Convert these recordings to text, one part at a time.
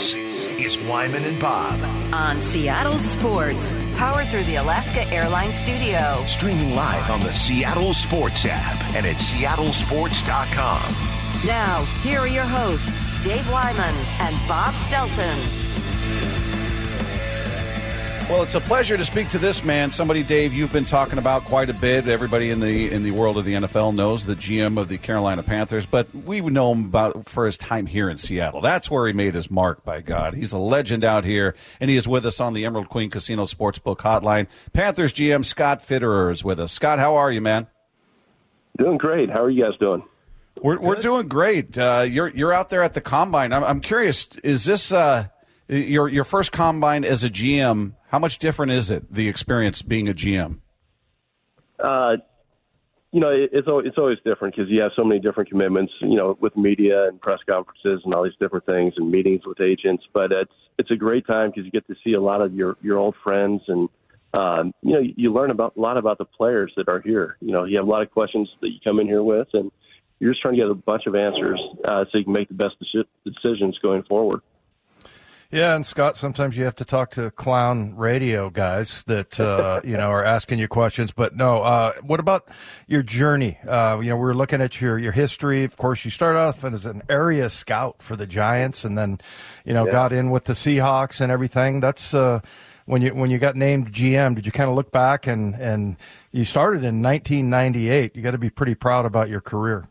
This is Wyman and Bob on Seattle Sports, powered through the Alaska Airlines studio. Streaming live on the Seattle Sports app and at seattlesports.com. Now, here are your hosts, Dave Wyman and Bob Stelton. Well, it's a pleasure to speak to this man, somebody, Dave, you've been talking about quite a bit. Everybody in the world of the NFL knows the GM of the Carolina Panthers, but we know him about for his time here in Seattle. That's where he made his mark, by God. He's a legend out here, and he is with us on the Emerald Queen Casino Sportsbook Hotline. Panthers GM Scott Fitterer is with us. Scott, how are you, man? Doing great. How are you guys doing? We're doing great. You're out there at the combine. I'm curious, is this your first combine as a GM? How much different is it, the experience being a GM? It's always different because you have so many different commitments, you know, with media and press conferences and all these different things and meetings with agents. But it's a great time because you get to see a lot of your old friends and you learn a lot about the players that are here. You know, you have a lot of questions that you come in here with, and you're just trying to get a bunch of answers so you can make the best decisions going forward. Yeah, and Scott, sometimes you have to talk to clown radio guys that, are asking you questions. But no, what about your journey? We're looking at your history. Of course, you started off as an area scout for the Giants and then, got in with the Seahawks and everything. That's, when you got named GM, did you kind of look back and you started in 1998? You got to be pretty proud about your career.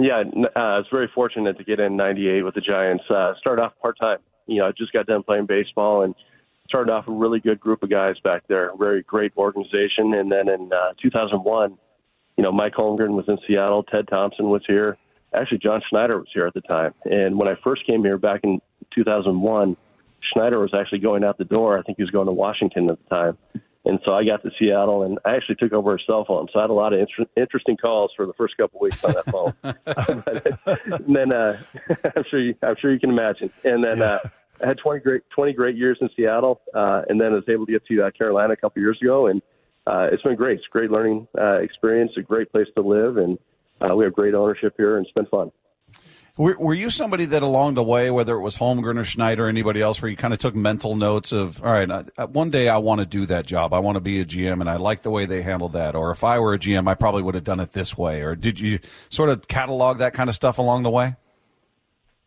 Yeah, I was very fortunate to get in 98 with the Giants. Started off part-time. I just got done playing baseball and started off a really good group of guys back there. Very great organization. And then in 2001, Mike Holmgren was in Seattle. Ted Thompson was here. Actually, John Schneider was here at the time. And when I first came here back in 2001, Schneider was actually going out the door. I think he was going to Washington at the time. And so I got to Seattle, and I actually took over her cell phone. So I had a lot of interesting calls for the first couple of weeks on that phone. And then I'm sure you can imagine. And then I had 20 great years in Seattle, and then I was able to get to Carolina a couple of years ago. And it's been great. It's a great learning experience, a great place to live, and we have great ownership here, and it's been fun. Were you somebody that along the way, whether it was Holmgren or Schneider or anybody else, where you kind of took mental notes of, all right, one day I want to do that job. I want to be a GM, and I like the way they handled that. Or if I were a GM, I probably would have done it this way. Or did you sort of catalog that kind of stuff along the way?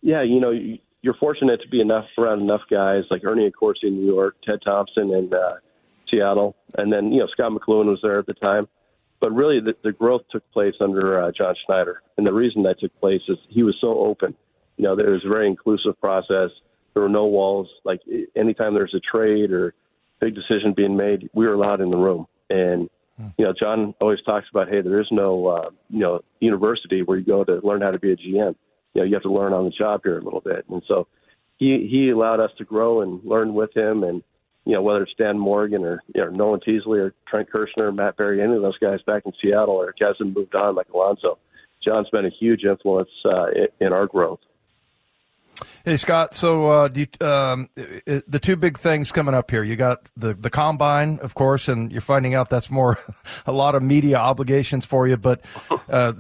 Yeah, you're fortunate to be around enough guys like Ernie Accorsi in New York, Ted Thompson in Seattle, and then, Scott McLuhan was there at the time. But really, the growth took place under John Schneider. And the reason that took place is he was so open. There was a very inclusive process. There were no walls. Like, anytime there's a trade or big decision being made, we were allowed in the room. And, John always talks about, hey, there is no, university where you go to learn how to be a GM. You have to learn on the job here a little bit. And so he allowed us to grow and learn with him. And, whether it's Dan Morgan or Nolan Teasley or Trent Kirshner, Matt Berry, any of those guys back in Seattle, or guys that moved on like Alonso, John's been a huge influence in our growth. Hey, Scott, so the two big things coming up here, you got the combine, of course, and you're finding out that's more a lot of media obligations for you, but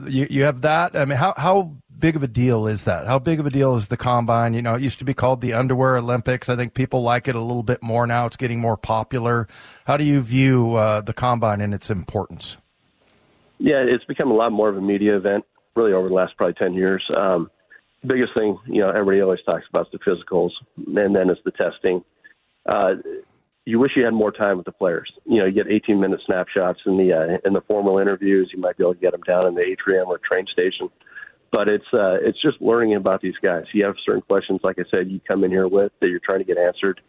you have that. I mean, how big of a deal is that? How big of a deal is the combine? It used to be called the Underwear Olympics. I think people like it a little bit more now. It's getting more popular. How do you view the combine and its importance? Yeah, it's become a lot more of a media event, really, over the last probably 10 years. Biggest thing, everybody always talks about is the physicals, and then it's the testing. You wish you had more time with the players. You get 18-minute snapshots in the formal interviews. You might be able to get them down in the atrium or train station. But it's just learning about these guys. You have certain questions, like I said, you come in here with that you're trying to get answered.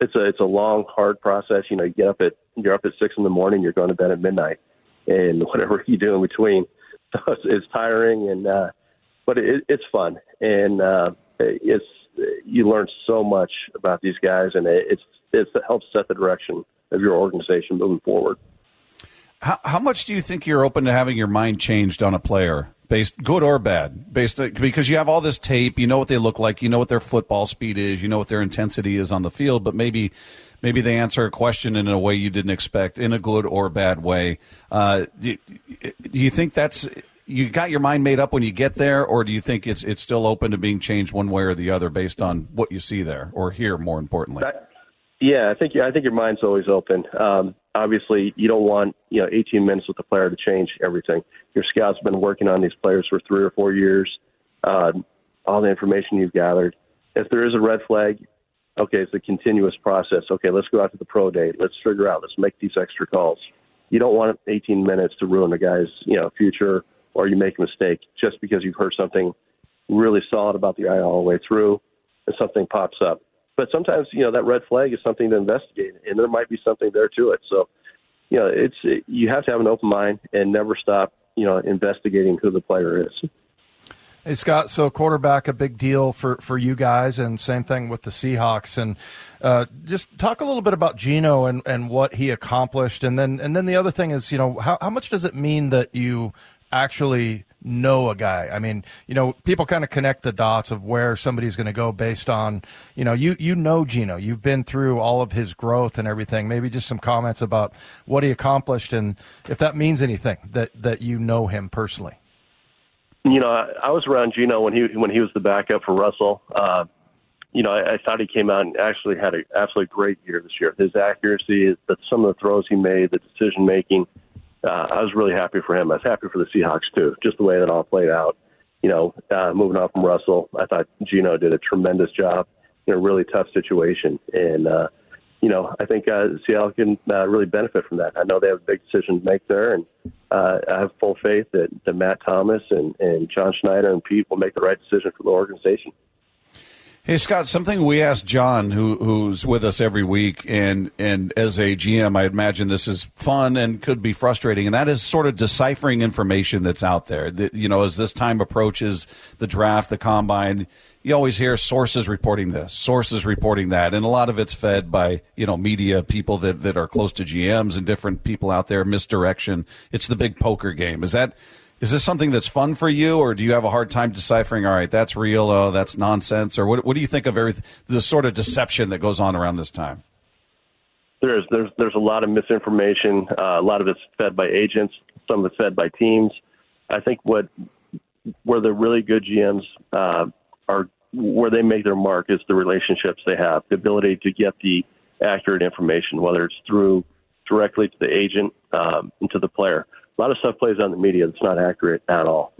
It's a long, hard process. You get you're up at 6 a.m. You're going to bed at midnight, and whatever you do in between, it's tiring, and but it's fun, and you learn so much about these guys, and it helps set the direction of your organization moving forward. How much do you think you're open to having your mind changed on a player? Based, good or bad, based because you have all this tape, you know what they look like, you know what their football speed is, you know what their intensity is on the field, but maybe they answer a question in a way you didn't expect, in a good or bad way. Do you think that's you got your mind made up when you get there, or do you think it's still open to being changed one way or the other based on what you see there or hear, more importantly? I think your mind's always open. Obviously, you don't want 18 minutes with the player to change everything. Your scout's been working on these players for 3 or 4 years, all the information you've gathered. If there is a red flag, okay, it's a continuous process. Okay, let's go out to the pro day. Let's figure out. Let's make these extra calls. You don't want 18 minutes to ruin a guy's future, or you make a mistake just because you've heard something really solid about the guy all the way through and something pops up. But sometimes, that red flag is something to investigate, and there might be something there to it. So, you have to have an open mind and never stop, investigating who the player is. Hey, Scott, so quarterback, a big deal for you guys, and same thing with the Seahawks. And just talk a little bit about Geno and what he accomplished. And then the other thing is, how much does it mean that you actually know a guy? I mean, people kind of connect the dots of where somebody's going to go based on, you know Geno. You've been through all of his growth and everything. Maybe just some comments about what he accomplished and if that means anything, that you know him personally. I was around Geno when he was the backup for Russell. I thought he came out and actually had an absolutely great year this year. His accuracy, some of the throws he made, the decision-making, I was really happy for him. I was happy for the Seahawks, too, just the way that all played out. Moving on from Russell, I thought Geno did a tremendous job in a really tough situation. And, I think Seattle can really benefit from that. I know they have a big decision to make there, and I have full faith that Matt Thomas and John Schneider and Pete will make the right decision for the organization. Hey, Scott, something we asked John, who's with us every week, and as a GM, I imagine this is fun and could be frustrating, and that is sort of deciphering information that's out there. As this time approaches, the draft, the combine, you always hear sources reporting this, sources reporting that, and a lot of it's fed by, media people that are close to GMs and different people out there, misdirection. It's the big poker game. Is this something that's fun for you, or do you have a hard time deciphering, all right, that's real, oh, that's nonsense, or what do you think of the sort of deception that goes on around this time? There's a lot of misinformation. A lot of it's fed by agents. Some of it's fed by teams. I think where the really good GMs are, where they make their mark is the relationships they have, the ability to get the accurate information, whether it's through directly to the agent and to the player. A lot of stuff plays on the media that's not accurate at all.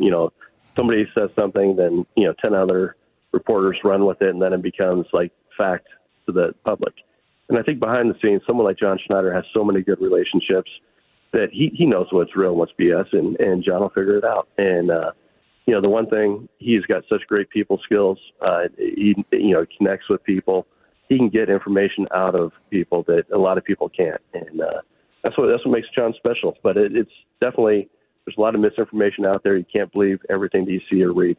Somebody says something, then 10 other reporters run with it, and then it becomes like fact to the public. And I think behind the scenes, someone like John Schneider has so many good relationships that he knows what's real and what's BS, and John will figure it out. And the one thing, he's got such great people skills. He connects with people. He can get information out of people that a lot of people can't. And that's what makes John special. But it's definitely, there's a lot of misinformation out there. You can't believe everything that you see or read.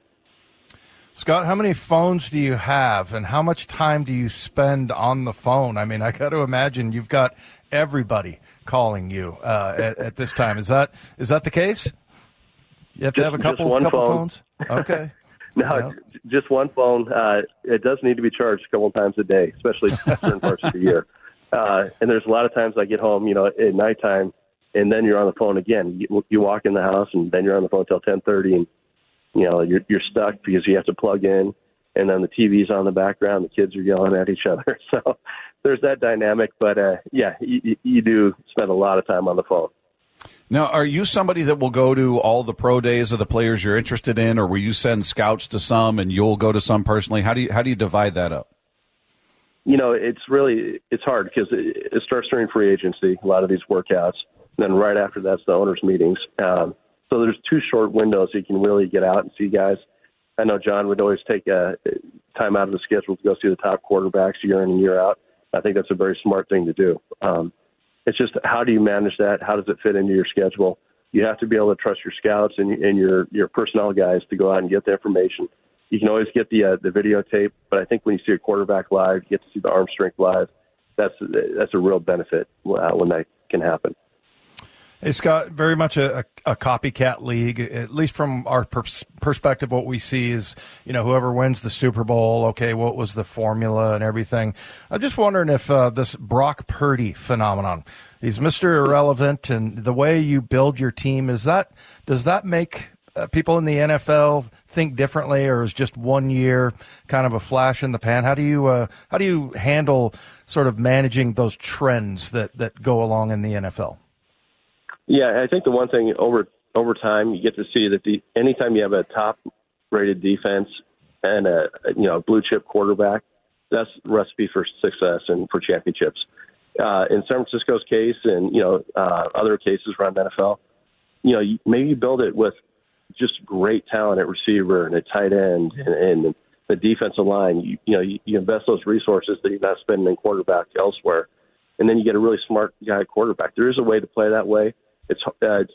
Scott, how many phones do you have, and how much time do you spend on the phone? I mean, I got to imagine you've got everybody calling you at this time. Is that the case? You have to have a couple phones? Okay. No, just one phone. It does need to be charged a couple of times a day, especially certain parts of the year. And there's a lot of times I get home, at nighttime, and then you're on the phone again. You walk in the house, and then you're on the phone till 10:30, and you're stuck because you have to plug in, and then the TV's on the background. The kids are yelling at each other, so there's that dynamic. But you do spend a lot of time on the phone. Now, are you somebody that will go to all the pro days of the players you're interested in, or will you send scouts to some and you'll go to some personally? How do you divide that up? It's hard because it starts during free agency, a lot of these workouts. And then right after that's the owners' meetings. So there's 2 short windows you can really get out and see guys. I know John would always take time out of the schedule to go see the top quarterbacks year in and year out. I think that's a very smart thing to do. It's just, how do you manage that? How does it fit into your schedule? You have to be able to trust your scouts and your personnel guys to go out and get the information. You can always get the videotape, but I think when you see a quarterback live, you get to see the arm strength live. That's a real benefit when that can happen. Hey, Scott, very much a copycat league, at least from our perspective. What we see is, whoever wins the Super Bowl, okay, what was the formula and everything. I'm just wondering if this Brock Purdy phenomenon, he's Mr. Irrelevant, and the way you build your team, does that make people in the NFL think differently, or is just one year kind of a flash in the pan? How do you handle sort of managing those trends that go along in the NFL? Yeah, I think the one thing over time you get to see that anytime you have a top-rated defense and a blue-chip quarterback, that's recipe for success and for championships. In San Francisco's case, and other cases around the NFL, maybe you build it with just great talent at receiver and at tight end and the defensive line. You invest those resources that you're not spending in quarterback elsewhere, and then you get a really smart guy at quarterback. There is a way to play that way. It's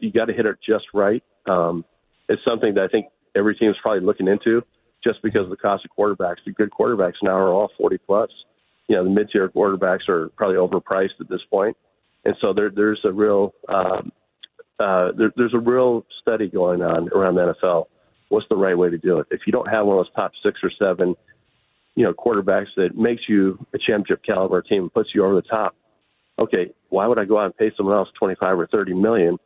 you got to hit it just right. It's something that I think every team is probably looking into, just because of the cost of quarterbacks. The good quarterbacks now are all 40 plus. The mid-tier quarterbacks are probably overpriced at this point, and so there's a real there's a real study going on around the NFL. What's the right way to do it? If you don't have one of those top 6 or 7, quarterbacks that makes you a championship caliber team and puts you over the top, okay, why would I go out and pay someone else $25 or $30 million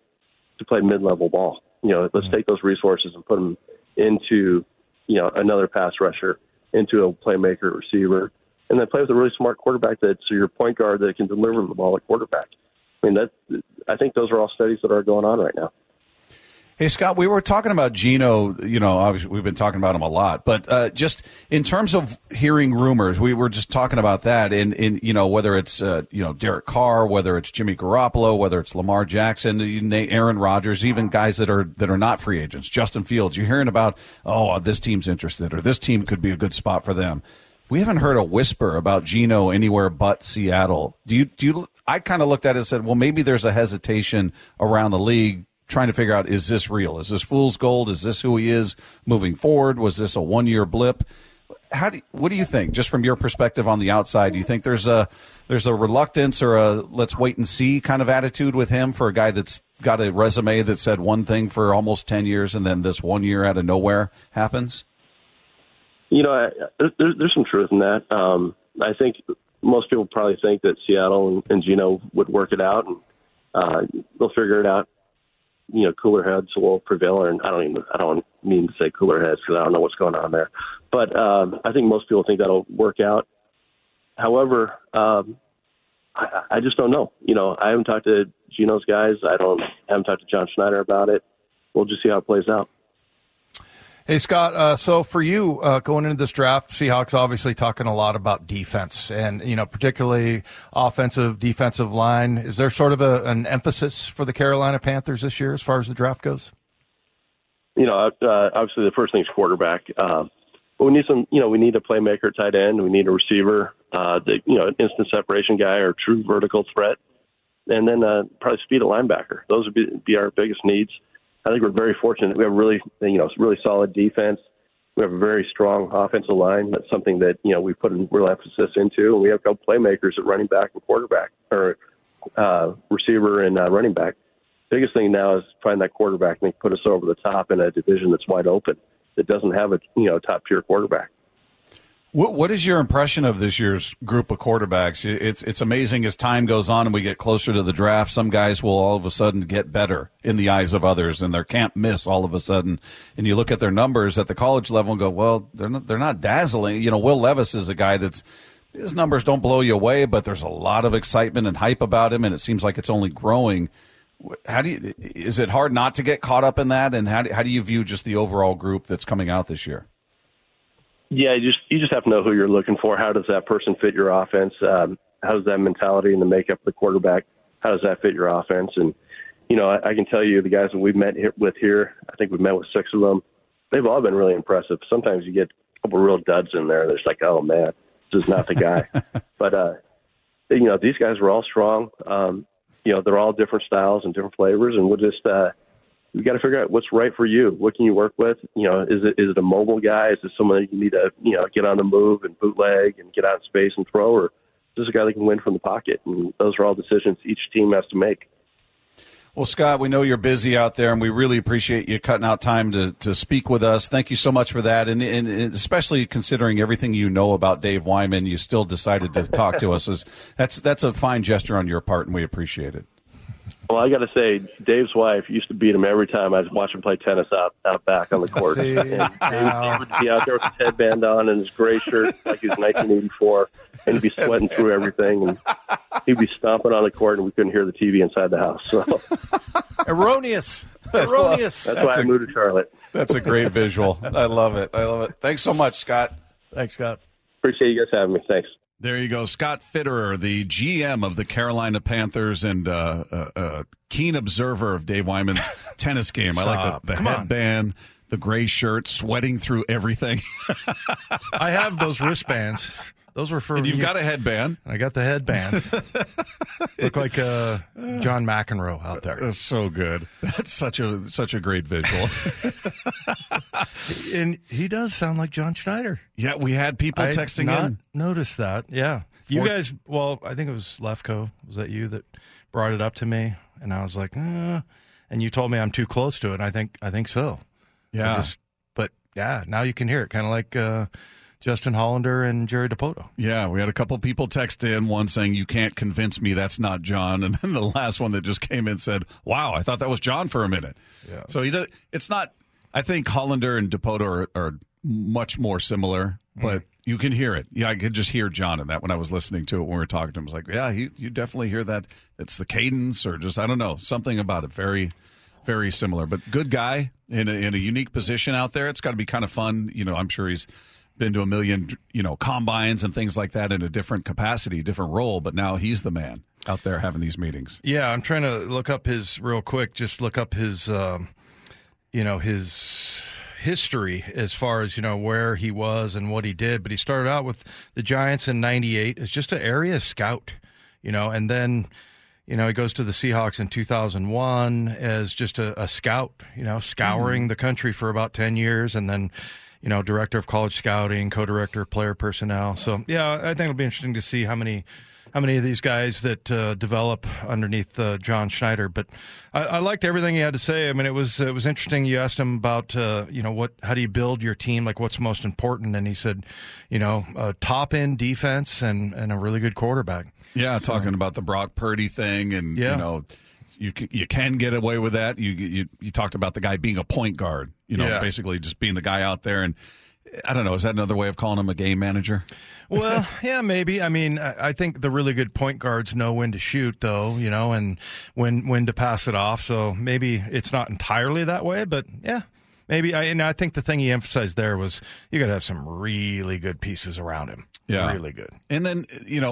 to play mid-level ball? Let's take those resources and put them into another pass rusher, into a playmaker receiver. And then play with a really smart quarterback that's your point guard that can deliver the ball at quarterback. I mean, I think those are all studies that are going on right now. Hey, Scott, we were talking about Geno. Obviously we've been talking about him a lot, but just in terms of hearing rumors, we were just talking about that. And whether it's Derek Carr, whether it's Jimmy Garoppolo, whether it's Lamar Jackson, Aaron Rodgers, even guys that are not free agents, Justin Fields. You're hearing about, oh, this team's interested, or this team could be a good spot for them. We haven't heard a whisper about Geno anywhere but Seattle. Do you? I kind of looked at it and said, well, maybe there's a hesitation around the league trying to figure out, is this real? Is this fool's gold? Is this who he is moving forward? Was this a one-year blip? What do you think, just from your perspective on the outside? Do you think there's a reluctance or a let's wait and see kind of attitude with him for a guy that's got a resume that said one thing for almost 10 years and then this 1 year out of nowhere happens? There's some truth in that. I think most people probably think that Seattle and Geno would work it out, and they'll figure it out. Cooler heads will prevail, and I don't mean to say cooler heads because I don't know what's going on there. But I think most people think that'll work out. However, I just don't know. I haven't talked to Geno's guys. I haven't talked to John Schneider about it. We'll just see how it plays out. Hey, Scott, so for you going into this draft, Seahawks obviously talking a lot about defense and, particularly offensive, defensive line. Is there sort of an emphasis for the Carolina Panthers this year as far as the draft goes? Obviously the first thing is quarterback. But we need a playmaker tight end. We need a receiver, an instant separation guy or true vertical threat. And then probably speed at linebacker. Those would be our biggest needs. I think we're very fortunate. We have really solid defense. We have a very strong offensive line. That's something that we put a real emphasis into. And we have a couple playmakers at running back and quarterback, or receiver and running back. Biggest thing now is find that quarterback and put us over the top in a division that's wide open that doesn't have a top tier quarterback. What is your impression of this year's group of quarterbacks? It's amazing as time goes on and we get closer to the draft. Some guys will all of a sudden get better in the eyes of others, and they can't miss all of a sudden. And you look at their numbers at the college level and go, well, they're not dazzling. Will Levis is a guy that's his numbers don't blow you away, but there's a lot of excitement and hype about him, and it seems like it's only growing. Is it hard not to get caught up in that? And how do you view just the overall group that's coming out this year? Yeah, you just have to know who you're looking for. How does that person fit your offense? How does that mentality and the makeup of the quarterback, how does that fit your offense? And, I can tell you the guys that we've met with here, I think we've met with 6 of them, they've all been really impressive. Sometimes you get a couple real duds in there. They're just like, oh, man, this is not the guy. But, these guys were all strong. They're all different styles and different flavors, and we'll just you got to figure out what's right for you. What can you work with? Is it a mobile guy? Is it someone that you need to get on the move and bootleg and get out of space and throw, or is this a guy that can win from the pocket? And those are all decisions each team has to make. Well, Scott, we know you're busy out there, and we really appreciate you cutting out time to speak with us. Thank you so much for that, and especially considering everything you know about Dave Wyman, you still decided to talk to us. That's a fine gesture on your part, and we appreciate it. Well, I got to say, Dave's wife used to beat him every time I was watching play tennis out back on the court. See, and he would be out there with his headband on and his gray shirt like he was 1984, and he'd be sweating through everything, and he'd be stomping on the court, and we couldn't hear the TV inside the house. So. Erroneous. That's why I moved to Charlotte. That's a great visual. I love it. Thanks so much, Scott. Thanks, Scott. Appreciate you guys having me. Thanks. There you go. Scott Fitterer, the GM of the Carolina Panthers and keen observer of Dave Wyman's tennis game. I like the headband, the gray shirt, sweating through everything. I have those wristbands. Those were for. And you've got a headband. I got the headband. Look like John McEnroe out there. That's so good. That's such a great visual. And he does sound like John Schneider. Yeah, we had people texting in. Noticed that. Yeah, you guys. Well, I think it was Lefko. Was that you that brought it up to me? And I was like, and you told me I'm too close to it. And I think so. Yeah. But now you can hear it, kind of like. Justin Hollander and Jerry DePoto. Yeah, we had a couple people text in, one saying, you can't convince me that's not John. And then the last one that just came in said, wow, I thought that was John for a minute. Yeah. So it's not, I think Hollander and DePoto are much more similar, but you can hear it. Yeah, I could just hear John in that when I was listening to it when we were talking to him. I was like, yeah, you definitely hear that. It's the cadence or just, I don't know, something about it. Very, very similar, but good guy in a unique position out there. It's got to be kind of fun. You know, I'm sure he's been to a million, combines and things like that in a different capacity, different role, but now he's the man out there having these meetings. Yeah, I'm trying to look up his history as far as, where he was and what he did, but he started out with the Giants in 98 as just an area scout, and then, he goes to the Seahawks in 2001 as just a scout, scouring the country for about 10 years, and then, director of college scouting, co-director of player personnel. So, yeah, I think it'll be interesting to see how many of these guys that develop underneath John Schneider. But I liked everything he had to say. I mean, it was interesting. You asked him about, how do you build your team? Like, what's most important? And he said, top-end defense and a really good quarterback. Yeah, talking about the Brock Purdy thing and, You can get away with that. You talked about the guy being a point guard, basically just being the guy out there. And I don't know, is that another way of calling him a game manager? Well, yeah, maybe. I mean, I think the really good point guards know when to shoot, though, and when to pass it off. So maybe it's not entirely that way, but yeah. Maybe, I think the thing he emphasized there was you got to have some really good pieces around him. Yeah. Really good. And then,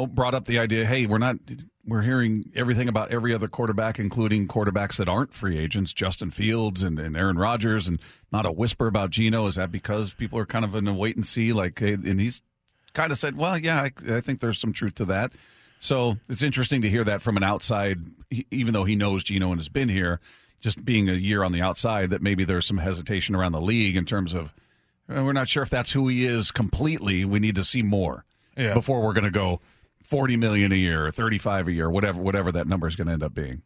brought up the idea, hey, we're hearing everything about every other quarterback, including quarterbacks that aren't free agents, Justin Fields and Aaron Rodgers, and not a whisper about Geno. Is that because people are kind of in a wait and see? And he's kind of said, well, yeah, I think there's some truth to that. So it's interesting to hear that from an outside, even though he knows Geno and has been here. Just being a year on the outside, that maybe there's some hesitation around the league in terms of we're not sure if that's who he is completely. We need to see more before we're going to go $40 million a year, or $35 a year, whatever that number is going to end up being.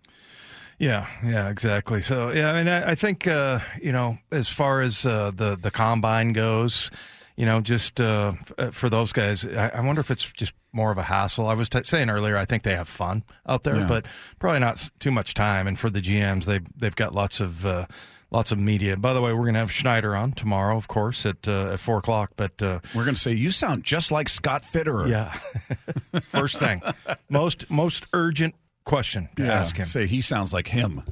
Yeah, exactly. So I think as far as the combine goes. Just for those guys, I wonder if it's just more of a hassle. I was saying earlier, I think they have fun out there, but probably not too much time. And for the GMs, they've got lots of media. By the way, we're going to have Schneider on tomorrow, of course, at 4 o'clock. But, we're going to say, you sound just like Scott Fitterer. Yeah. First thing. Most urgent question to ask him. Say he sounds like him.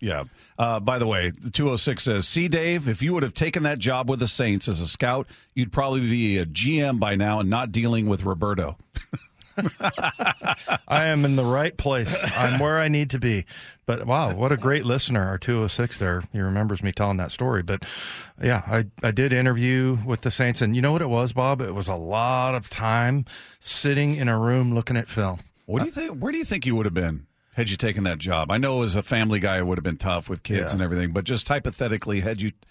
Yeah. By the way, the 206 says, see, Dave, if you would have taken that job with the Saints as a scout, you'd probably be a GM by now and not dealing with Roberto. I am in the right place. I'm where I need to be. But, wow, what a great listener, our 206 there. He remembers me telling that story. But, yeah, I did interview with the Saints. And you know what it was, Bob? It was a lot of time sitting in a room looking at film. What do you think? Where do you think you would have been had you taken that job? I know as a family guy, it would have been tough with kids and everything, but just hypothetically,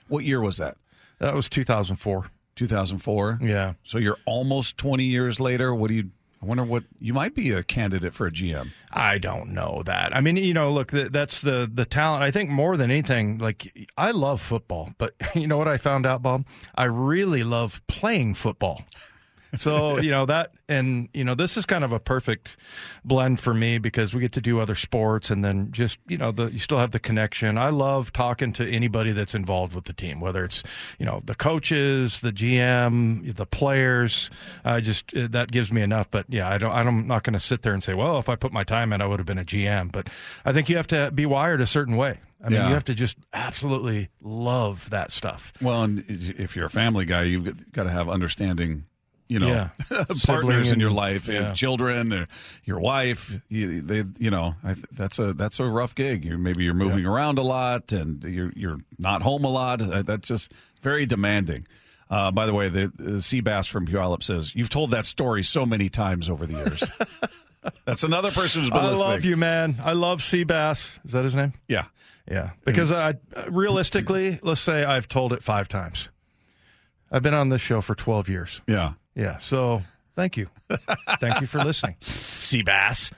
what year was that? That was 2004. 2004? Yeah. So you're almost 20 years later. I wonder what you might be a candidate for a GM. I don't know that. I mean, look, that's the talent. I think more than anything, like, I love football, but you know what I found out, Bob? I really love playing football. So, you know, that, and, you know, this is kind of a perfect blend for me because we get to do other sports and then just, you know, you still have the connection. I love talking to anybody that's involved with the team, whether it's, you know, the coaches, the GM, the players. I just, that gives me enough. But yeah, I'm not going to sit there and say, well, if I put my time in, I would have been a GM. But I think you have to be wired a certain way. I mean, you have to just absolutely love that stuff. Well, and if you're a family guy, you've got to have understanding, you know, partners in your life, and children, or your wife. That's a rough gig. Maybe you're moving around a lot, and you're not home a lot. That's just very demanding. By the way, the sea bass from Puyallup says, "You've told that story so many times over the years." That's another person who's been listening. I love you, man. I love sea bass. Is that his name? Yeah. Yeah, because I realistically, let's say I've told it 5 times. I've been on this show for 12 years. Yeah. Yeah, so thank you. Thank you for listening. Seabass.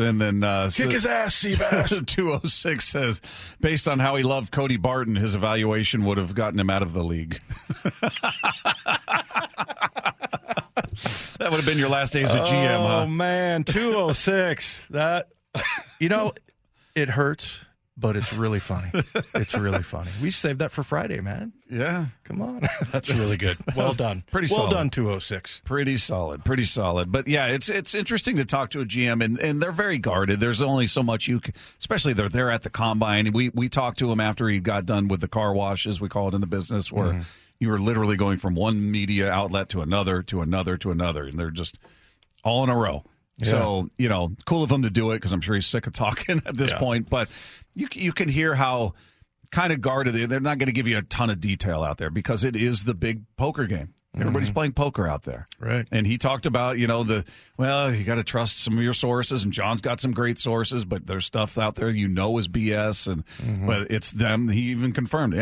And then... kick his ass, Seabass. 206 says, based on how he loved Cody Barton, his evaluation would have gotten him out of the league. That would have been your last day as a GM, huh? Oh, man, 206. That, you know, it hurts. But it's really funny. It's really funny. We saved that for Friday, man. Yeah. Come on. That's really good. Well done. Pretty solid. Well done, 206. Pretty solid. But, yeah, it's interesting to talk to a GM, and they're very guarded. There's only so much you can, especially they're there at the combine. We talked to him after he got done with the car wash, as we call it in the business, where you were literally going from one media outlet to another, to another, to another, and they're just all in a row. Yeah. So, you know, cool of him to do it because I'm sure he's sick of talking at this point. But you can hear how kind of guarded they're not going to give you a ton of detail out there because it is the big poker game. Everybody's playing poker out there. Right. And he talked about, you know, you got to trust some of your sources. And John's got some great sources, but there's stuff out there you know is BS. But it's them. He even confirmed,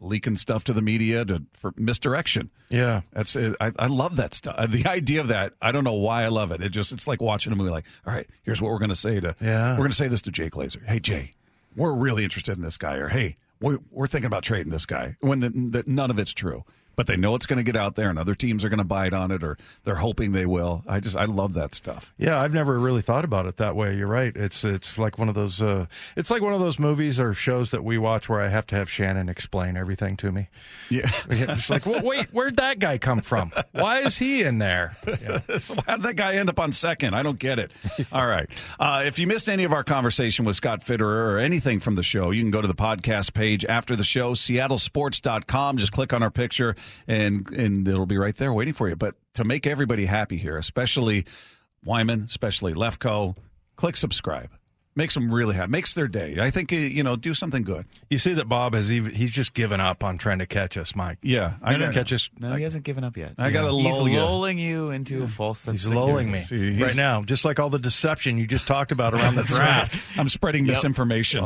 leaking stuff to the media for misdirection. Yeah. That's it. I love that stuff. The idea of that, I don't know why I love it. It's like watching a movie like, all right, here's what we're going to say to, we're going to say this to Jay Glazer. Hey, Jay, we're really interested in this guy. Or, hey, we're thinking about trading this guy. When none of it's true. But they know it's going to get out there, and other teams are going to bite on it, or they're hoping they will. I love that stuff. Yeah, I've never really thought about it that way. You're right. It's like one of those. It's like one of those movies or shows that we watch where I have to have Shannon explain everything to me. Yeah, it's like, well, wait, where'd that guy come from? Why is he in there? Yeah. So how did that guy end up on second? I don't get it. All right. If you missed any of our conversation with Scott Fitterer or anything from the show, you can go to the podcast page after the show, seattlesports.com. Just click on our picture. And it'll be right there waiting for you. But to make everybody happy here, especially Wyman, especially Lefko, click subscribe. Makes them really happy. Makes their day. I think, you know, do something good. You see that Bob he's just given up on trying to catch us, Mike. Yeah. I didn't catch us. No, he hasn't given up yet. I got to lull you. He's lulling you into a false sense of security. Lulling me right now, just like all the deception you just talked about around the draft. Right. I'm spreading misinformation.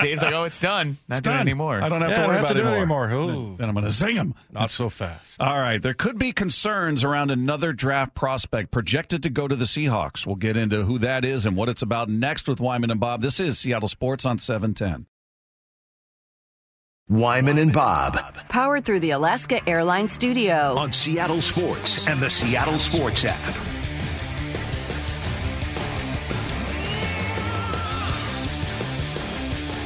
Dave's like, it's done. Not done anymore. I don't have to worry about it anymore. Then I'm going to zing him. Not so fast. All right. There could be concerns around another draft prospect projected to go to the Seahawks. We'll get into who that is and what it's about next with Wyman and Bob. This is Seattle Sports on 710. Wyman and Bob. Powered through the Alaska Airlines studio. On Seattle Sports and the Seattle Sports app.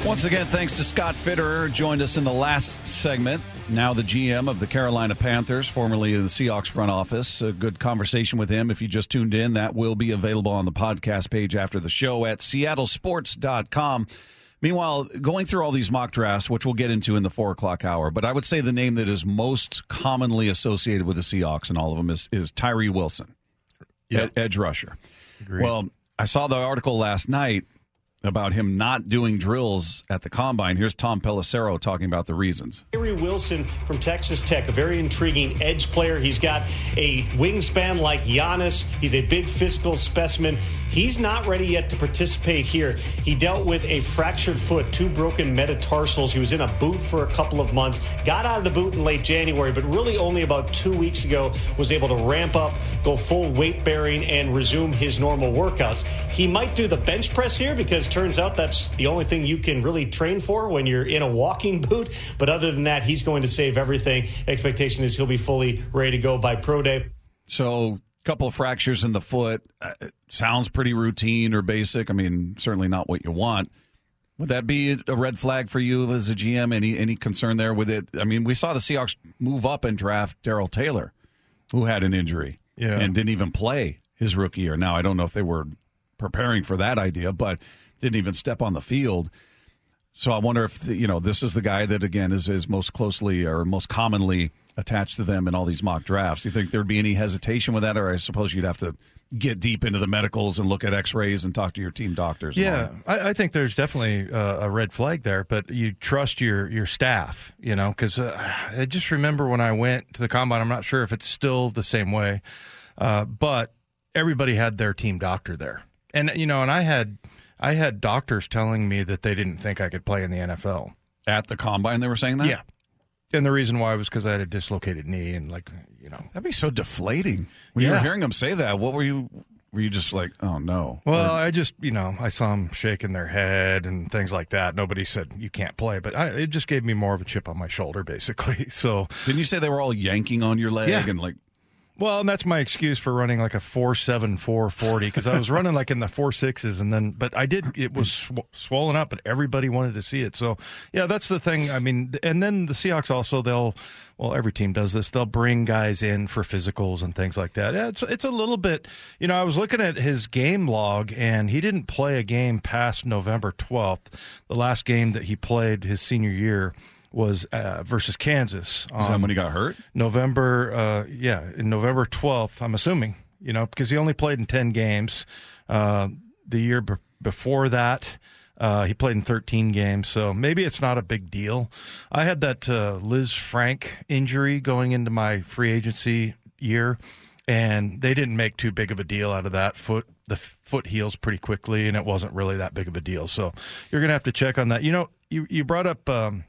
Once again, thanks to Scott Fitterer, who joined us in the last segment. Now the GM of the Carolina Panthers, formerly in the Seahawks front office. A good conversation with him. If you just tuned in, that will be available on the podcast page after the show at seattlesports.com. Meanwhile, going through all these mock drafts, which we'll get into in the 4 o'clock hour, but I would say the name that is most commonly associated with the Seahawks in all of them is Tyree Wilson, edge rusher. Agreed. Well, I saw the article last night about him not doing drills at the combine. Here's Tom Pelissero talking about the reasons. Tyree Wilson from Texas Tech, a very intriguing edge player. He's got a wingspan like Giannis. He's a big physical specimen. He's not ready yet to participate here. He dealt with a fractured foot, 2 broken metatarsals. He was in a boot for a couple of months, got out of the boot in late January, but really only about 2 weeks ago was able to ramp up, go full weight bearing, and resume his normal workouts. He might do the bench press here because turns out that's the only thing you can really train for when you're in a walking boot. But other than that, he's going to save everything. Expectation is he'll be fully ready to go by pro day. So a couple of fractures in the foot. Sounds pretty routine or basic. I mean, certainly not what you want. Would that be a red flag for you as a GM? Any concern there with it? I mean, we saw the Seahawks move up and draft Daryl Taylor, who had an injury and didn't even play his rookie year. Now, I don't know if they were preparing for that idea, but didn't even step on the field. So I wonder if, this is the guy that, again, is most closely or most commonly attached to them in all these mock drafts. Do you think there'd be any hesitation with that? Or I suppose you'd have to get deep into the medicals and look at x-rays and talk to your team doctors. Yeah, I think there's definitely a red flag there, but you trust your staff, because I just remember when I went to the combine, I'm not sure if it's still the same way, but everybody had their team doctor there. And, and I had doctors telling me that they didn't think I could play in the NFL. At the combine, they were saying that? Yeah. And the reason why was because I had a dislocated knee and That'd be so deflating. When you were hearing them say that, what were you just like, oh no? Well, I just, I saw them shaking their head and things like that. Nobody said you can't play, but it just gave me more of a chip on my shoulder, basically. So didn't you say they were all yanking on your leg and like? Well, and that's my excuse for running like a 4.74 40 because I was running like in the 4.6s, and then it was swollen up, but everybody wanted to see it. So yeah, that's the thing. I mean, and then the Seahawks also every team does this. They'll bring guys in for physicals and things like that. Yeah, it's a little bit. I was looking at his game log, and he didn't play a game past November 12th. The last game that he played his senior year was versus Kansas. Is that when he got hurt? November 12th, I'm assuming, because he only played in 10 games. The year before that, he played in 13 games, so maybe it's not a big deal. I had that Liz Frank injury going into my free agency year, and they didn't make too big of a deal out of that. The foot heals pretty quickly, and it wasn't really that big of a deal. So you're going to have to check on that. You brought up...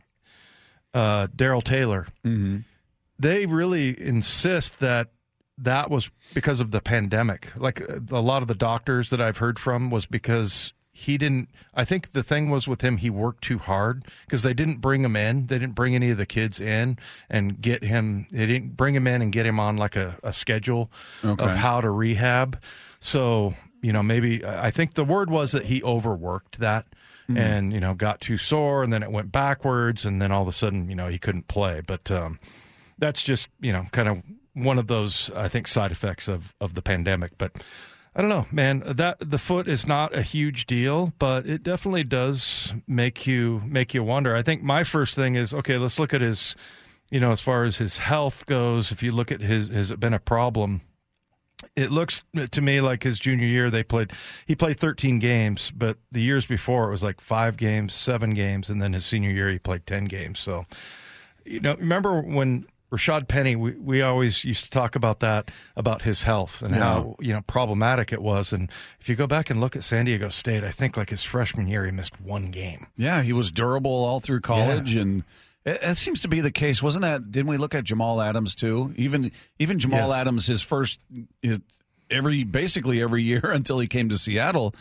Daryl Taylor, mm-hmm. They really insist that was because of the pandemic. Like a lot of the doctors that I've heard from was because he didn't – I think the thing was with him, he worked too hard because they didn't bring him in. They didn't bring any of the kids in and get him – they didn't bring him in and get him on like a schedule of how to rehab. So, maybe – I think the word was that he overworked that. Mm-hmm. And, got too sore, and then it went backwards, and then all of a sudden, he couldn't play. But that's just, kind of one of those, I think, side effects of the pandemic. But I don't know, man, the foot is not a huge deal, but it definitely does make you wonder. I think my first thing is, okay, let's look at his, as far as his health goes, if you look at his, has it been a problem? It looks to me like his junior year he played 13 games, but the years before it was like 5 games, 7 games, and then his senior year he played 10 games. So, remember when Rashad Penny, we always used to talk about that, about his health and how, problematic it was. And if you go back and look at San Diego State, I think like his freshman year he missed one game. Yeah, he was durable all through college and... That seems to be the case, wasn't that? Didn't we look at Jamal Adams too? Even Jamal Adams, every year until he came to Seattle,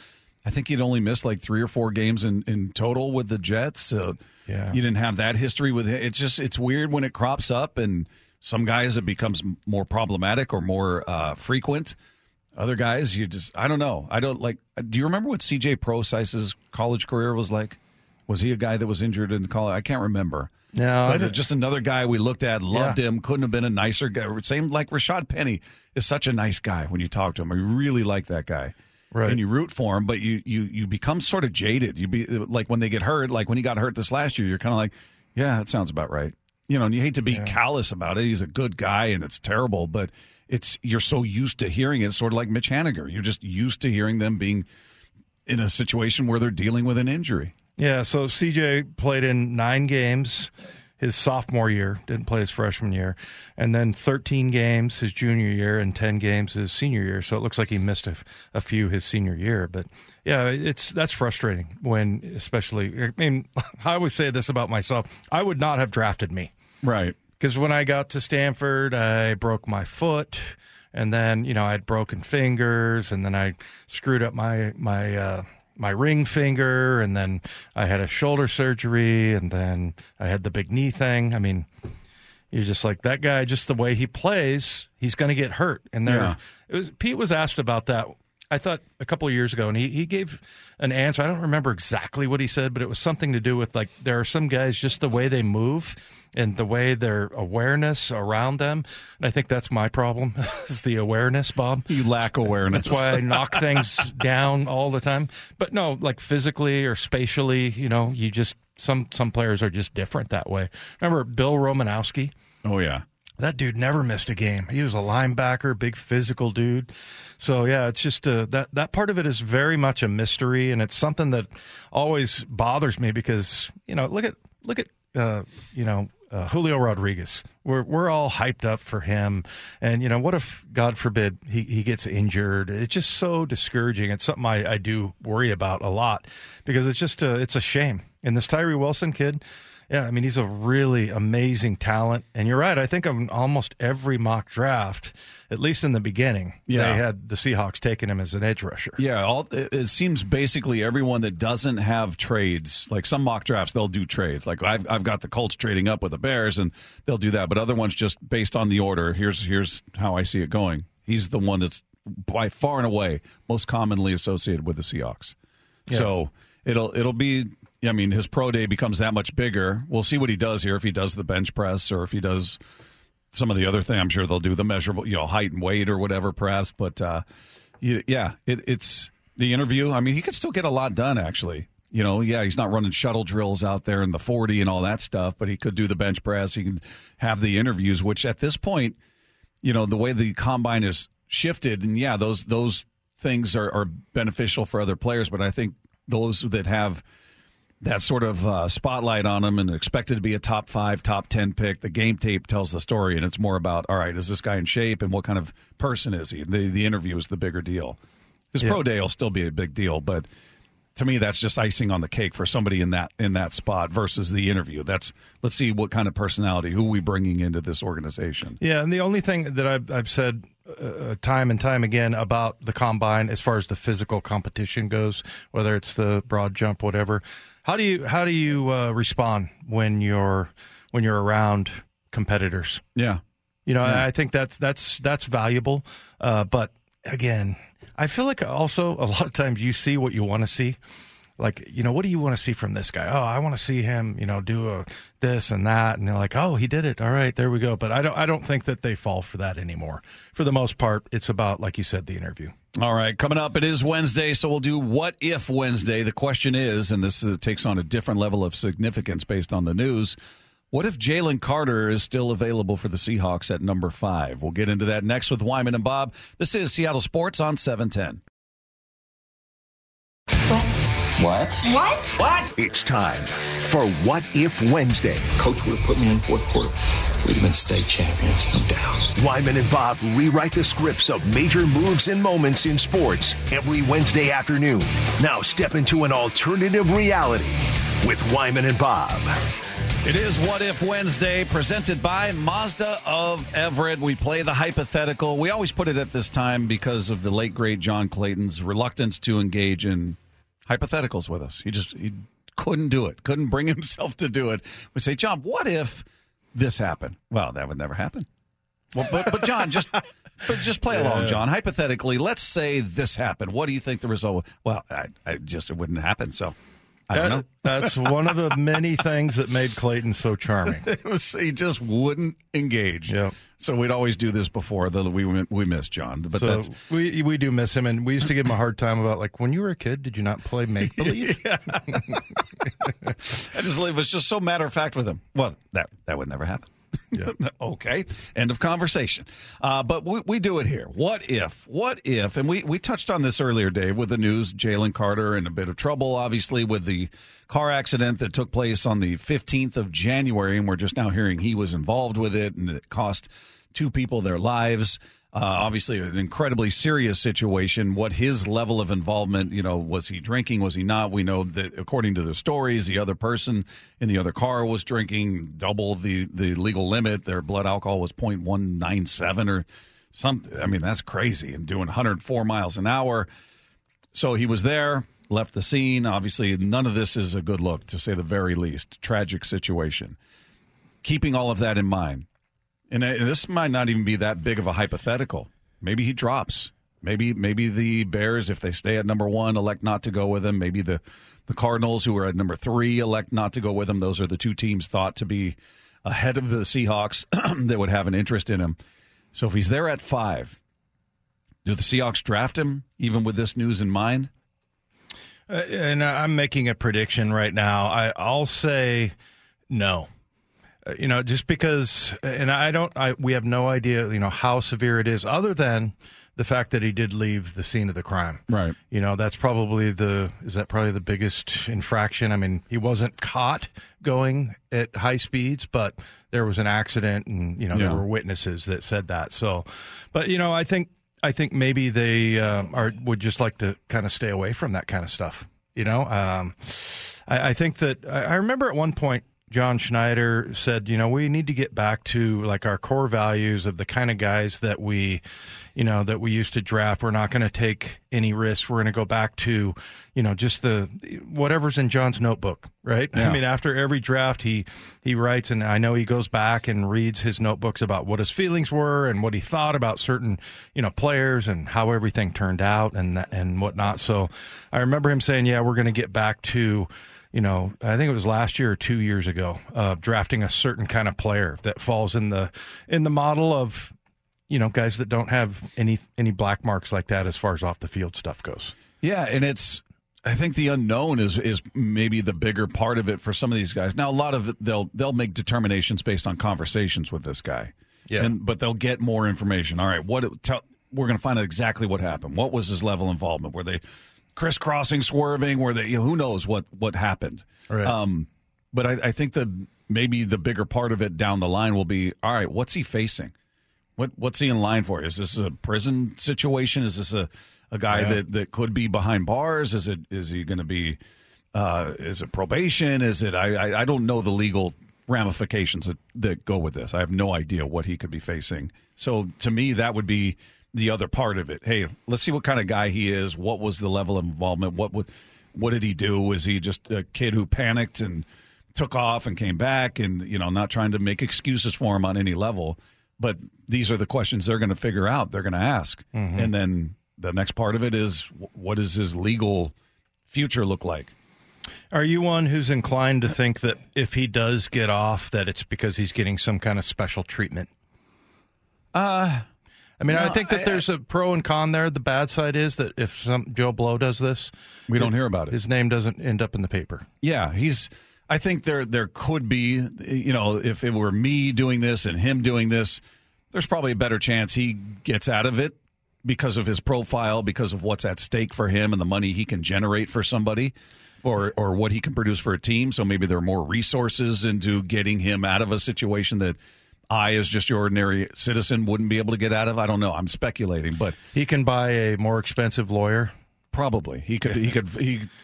I think he'd only missed like 3 or 4 games in total with the Jets. So you didn't have that history with it. It's just it's weird when it crops up, and some guys it becomes more problematic or more frequent. Other guys, you just I don't know. I don't like. Do you remember what C.J. Procys's college career was like? Was he a guy that was injured in college? I can't remember. No, but just another guy we looked at, loved him, couldn't have been a nicer guy. Same like Rashad Penny is such a nice guy when you talk to him. I really like that guy, right? And you root for him, but you become sort of jaded. You be like when they get hurt, like when he got hurt this last year, you're kind of like, yeah, that sounds about right, And you hate to be callous about it. He's a good guy, and it's terrible, but you're so used to hearing it. It's sort of like Mitch Haniger. You're just used to hearing them being in a situation where they're dealing with an injury. Yeah, so CJ played in 9 games his sophomore year, didn't play his freshman year, and then 13 games his junior year and 10 games his senior year. So it looks like he missed a few his senior year. But, yeah, that's frustrating when especially – I mean, I always say this about myself. I would not have drafted me. Right. Because when I got to Stanford, I broke my foot. And then, I had broken fingers. And then I screwed up my my ring finger, and then I had a shoulder surgery, and then I had the big knee thing. I mean, you're just like, that guy, just the way he plays, he's going to get hurt. And there, Pete was asked about that, I thought, a couple of years ago, and he gave an answer. I don't remember exactly what he said, but it was something to do with, like, there are some guys, just the way they move and the way their awareness around them. And I think that's my problem, is the awareness, Bob. You lack awareness. That's why I knock things down all the time. But no, like physically or spatially, you know, you just, some players are just different that way. Remember Bill Romanowski? Oh, yeah. That dude never missed a game. He was a linebacker, big physical dude. So, yeah, it's just that part of it is very much a mystery, and it's something that always bothers me because, you know, look at Julio Rodriguez. We're all hyped up for him. And, you know, what if, God forbid, he gets injured? It's just so discouraging. It's something I do worry about a lot because it's just it's a shame. And this Tyree Wilson kid, yeah, I mean, he's a really amazing talent. And you're right. I think of almost every mock draft, at least in the beginning, they had the Seahawks taking him as an edge rusher. Yeah, it seems basically everyone that doesn't have trades, like some mock drafts, they'll do trades. Like I've got the Colts trading up with the Bears, and they'll do that. But other ones just based on the order, here's how I see it going. He's the one that's by far and away most commonly associated with the Seahawks. Yeah. So it'll be... I mean, his pro day becomes that much bigger. We'll see what he does here, if he does the bench press or if he does some of the other thing. I'm sure they'll do the measurable, you know, height and weight or whatever, perhaps. But, it's the interview. I mean, he could still get a lot done, actually. You know, yeah, he's not running shuttle drills out there in the 40 and all that stuff, but he could do the bench press. He can have the interviews, which at this point, you know, the way the combine is shifted, and, yeah, those things are beneficial for other players. But I think those that have – that sort of spotlight on him and expected to be a top 5, top 10 pick. The game tape tells the story, and it's more about, all right, is this guy in shape and what kind of person is he? The interview is the bigger deal. His pro day will still be a big deal, but to me that's just icing on the cake for somebody in that spot versus the interview. That's, let's see what kind of personality, who are we bringing into this organization. Yeah, and the only thing that I've said time and time again about the combine as far as the physical competition goes, whether it's the broad jump, whatever, How do you respond when you're around competitors? Yeah, you know, I think that's valuable. But again, I feel like also a lot of times you see what you want to see. Like, you know, what do you want to see from this guy? Oh, I want to see him, you know, do this and that, and they're like, oh, he did it. All right, there we go. But I don't think that they fall for that anymore. For the most part, it's about, like you said, the interview. All right, coming up, it is Wednesday, so we'll do What If Wednesday. The question is, and this takes on a different level of significance based on the news, what if Jalen Carter is still available for the Seahawks at number 5? We'll get into that next with Wyman and Bob. This is Seattle Sports on 710. What? What? What? It's time for What If Wednesday. Coach would have put me in fourth quarter. We'd have been state champions, no doubt. Wyman and Bob rewrite the scripts of major moves and moments in sports every Wednesday afternoon. Now step into an alternative reality with Wyman and Bob. It is What If Wednesday, presented by Mazda of Everett. We play the hypothetical. We always put it at this time because of the late, great John Clayton's reluctance to engage in hypotheticals with us. He couldn't do it. Couldn't bring himself to do it. We say, John, what if this happened? Well, that would never happen. Well, but John, just play along, John. Hypothetically, let's say this happened. What do you think the result was? Well, it wouldn't happen. So I don't know. That's one of the many things that made Clayton so charming. He just wouldn't engage. Yeah. So we'd always do this before, though we miss John. But so we do miss him, and we used to give him a hard time about, like, when you were a kid, did you not play make-believe? It was just so matter-of-fact with him. Well, that would never happen. Yeah. Okay. End of conversation. But we do it here. What if? What if? And we touched on this earlier, Dave, with the news, Jalen Carter in a bit of trouble, obviously, with the car accident that took place on the 15th of January, and we're just now hearing he was involved with it, and it cost 2 people their lives. Obviously, an incredibly serious situation. What his level of involvement, you know, was he drinking? Was he not? We know that, according to the stories, the other person in the other car was drinking double the legal limit. Their blood alcohol was 0.197 or something. I mean, that's crazy. And doing 104 miles an hour. So he was there. left the scene. Obviously, none of this is a good look, to say the very least. Tragic situation. Keeping all of that in mind, and this might not even be that big of a hypothetical. Maybe he drops. Maybe the Bears, if they stay at number one, elect not to go with him. Maybe the Cardinals, who are at number three, elect not to go with him. Those are the two teams thought to be ahead of the Seahawks that would have an interest in him. So if he's there at five, do the Seahawks draft him, even with this news in mind? And I'm making a prediction right now. I'll say no. Just because, and we have no idea, how severe it is, other than the fact that he did leave the scene of the crime. Right. That's probably the biggest infraction? I mean, he wasn't caught going at high speeds, but there was an accident and, there were witnesses that said that. So, but, I think maybe they would just like to kind of stay away from that kind of stuff. I think that I remember at one point, John Schneider said, we need to get back to like our core values of the kind of guys that we used to draft. We're not going to take any risks. We're going to go back to, just the whatever's in John's notebook, right? Yeah. I mean, after every draft, he writes, and I know he goes back and reads his notebooks about what his feelings were and what he thought about certain, players and how everything turned out and whatnot. So I remember him saying, yeah, we're going to get back to, I think it was last year or 2 years ago, drafting a certain kind of player that falls in the model of, guys that don't have any black marks like that as far as off the field stuff goes. Yeah, and I think the unknown is maybe the bigger part of it for some of these guys. Now, a lot of it, they'll make determinations based on conversations with this guy. Yeah, but they'll get more information. All right, we're going to find out exactly what happened. What was his level of involvement? Were they crisscrossing, swerving, where they, who knows what happened. Right. But I think maybe the bigger part of it down the line will be, all right, what's he facing? What's he in line for? Is this a prison situation? Is this a guy that could be behind bars? Is he going to be, is it probation? Is it, I don't know the legal ramifications that go with this. I have no idea what he could be facing. So to me, that would be the other part of it. Hey, let's see what kind of guy he is. What was the level of involvement? What did he do? Was he just a kid who panicked and took off and came back? And, not trying to make excuses for him on any level. But these are the questions they're going to figure out. They're going to ask. Mm-hmm. And then the next part of it is, what does his legal future look like? Are you one who's inclined to think that if he does get off, that it's because he's getting some kind of special treatment? I think that there's a pro and con there. The bad side is that if Joe Blow does this, we don't hear about it. His name doesn't end up in the paper. Yeah, I think there could be, if it were me doing this and him doing this, there's probably a better chance he gets out of it because of his profile, because of what's at stake for him and the money he can generate for somebody or what he can produce for a team. So maybe there are more resources into getting him out of a situation that I, as just your ordinary citizen, wouldn't be able to get out of. I don't know. I'm speculating, but he can buy a more expensive lawyer. Probably he could.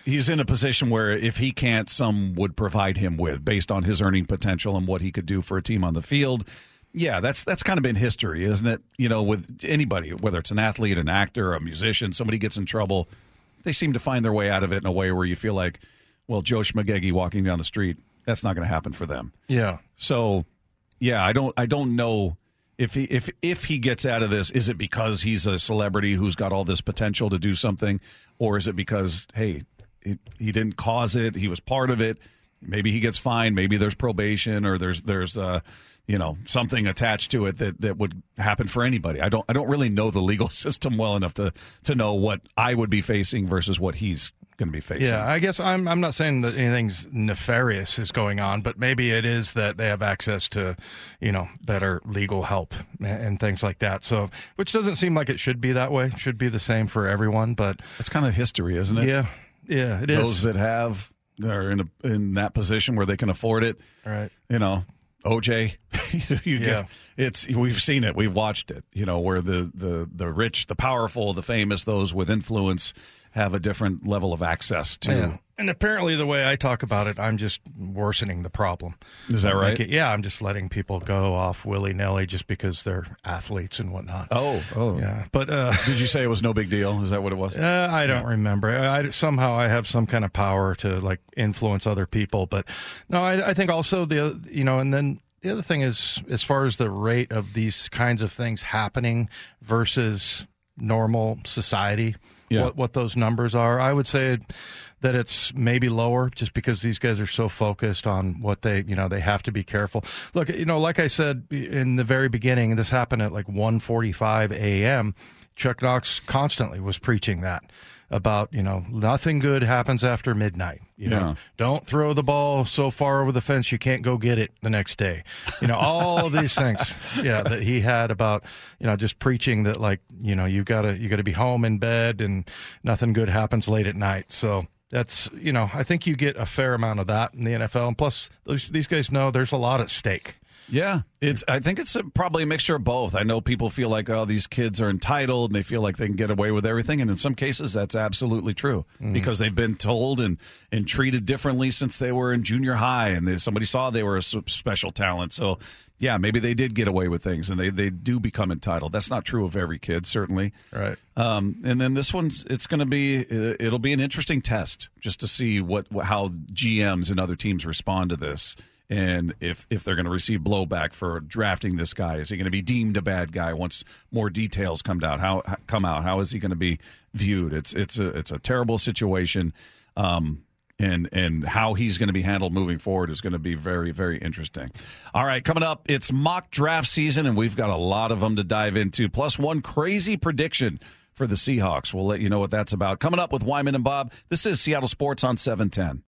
He's in a position where if he can't, some would provide him with, based on his earning potential and what he could do for a team on the field. Yeah, that's kind of been history, isn't it? With anybody, whether it's an athlete, an actor, a musician, somebody gets in trouble, they seem to find their way out of it in a way where you feel like, well, Joe Schmagegi walking down the street, that's not going to happen for them. Yeah. So. Yeah, I don't know if he gets out of this, is it because he's a celebrity who's got all this potential to do something, or is it because, hey, he didn't cause it, he was part of it, maybe he gets fined, maybe there's probation, or there's something attached to it that would happen for anybody. I don't really know the legal system well enough to know what I would be facing versus what he's going to be facing. Yeah, I guess I'm not saying that anything's nefarious is going on, but maybe it is that they have access to, better legal help and things like that. So, which doesn't seem like it should be that way. It should be the same for everyone, but it's kind of history, isn't it? Yeah, it is. Those that are in that position where they can afford it. Right. OJ, we've seen it, we've watched it, where the rich, the powerful, the famous, those with influence have a different level of access to. Yeah. And apparently the way I talk about it, I'm just worsening the problem. Is that right? Yeah, I'm just letting people go off willy-nilly just because they're athletes and whatnot. Oh. Yeah. But did you say it was no big deal? Is that what it was? I don't remember. Somehow I have some kind of power to, like, influence other people. But, no, I think also the, you know, and then the other thing is as far as the rate of these kinds of things happening versus normal society, what those numbers are, I would say that it's maybe lower just because these guys are so focused on what they, you know, they have to be careful. Look, you know, like I said in the very beginning, this happened at like 1:45 a.m. Chuck Knox constantly was preaching that about, you know, nothing good happens after midnight. You know, don't throw the ball so far over the fence you can't go get it the next day. You know, all of these things, that he had about, you know, just preaching that, like, you know, you got to be home in bed and nothing good happens late at night. So that's, you know, I think you get a fair amount of that in the NFL. And plus, these guys know there's a lot at stake. Yeah, I think it's probably a mixture of both. I know people feel like, oh, these kids are entitled and they feel like they can get away with everything. And in some cases, that's absolutely true because they've been told and treated differently since they were in junior high and somebody saw they were a special talent. So, yeah, maybe they did get away with things and they do become entitled. That's not true of every kid, certainly. Right. And then this one's it'll be an interesting test just to see how GMs and other teams respond to this. And if they're going to receive blowback for drafting this guy, is he going to be deemed a bad guy once more details come out? How is he going to be viewed? It's a terrible situation, and how he's going to be handled moving forward is going to be very, very interesting. All right, coming up, it's mock draft season, and we've got a lot of them to dive into. Plus one crazy prediction for the Seahawks. We'll let you know what that's about. Coming up with Wyman and Bob. This is Seattle Sports on 710.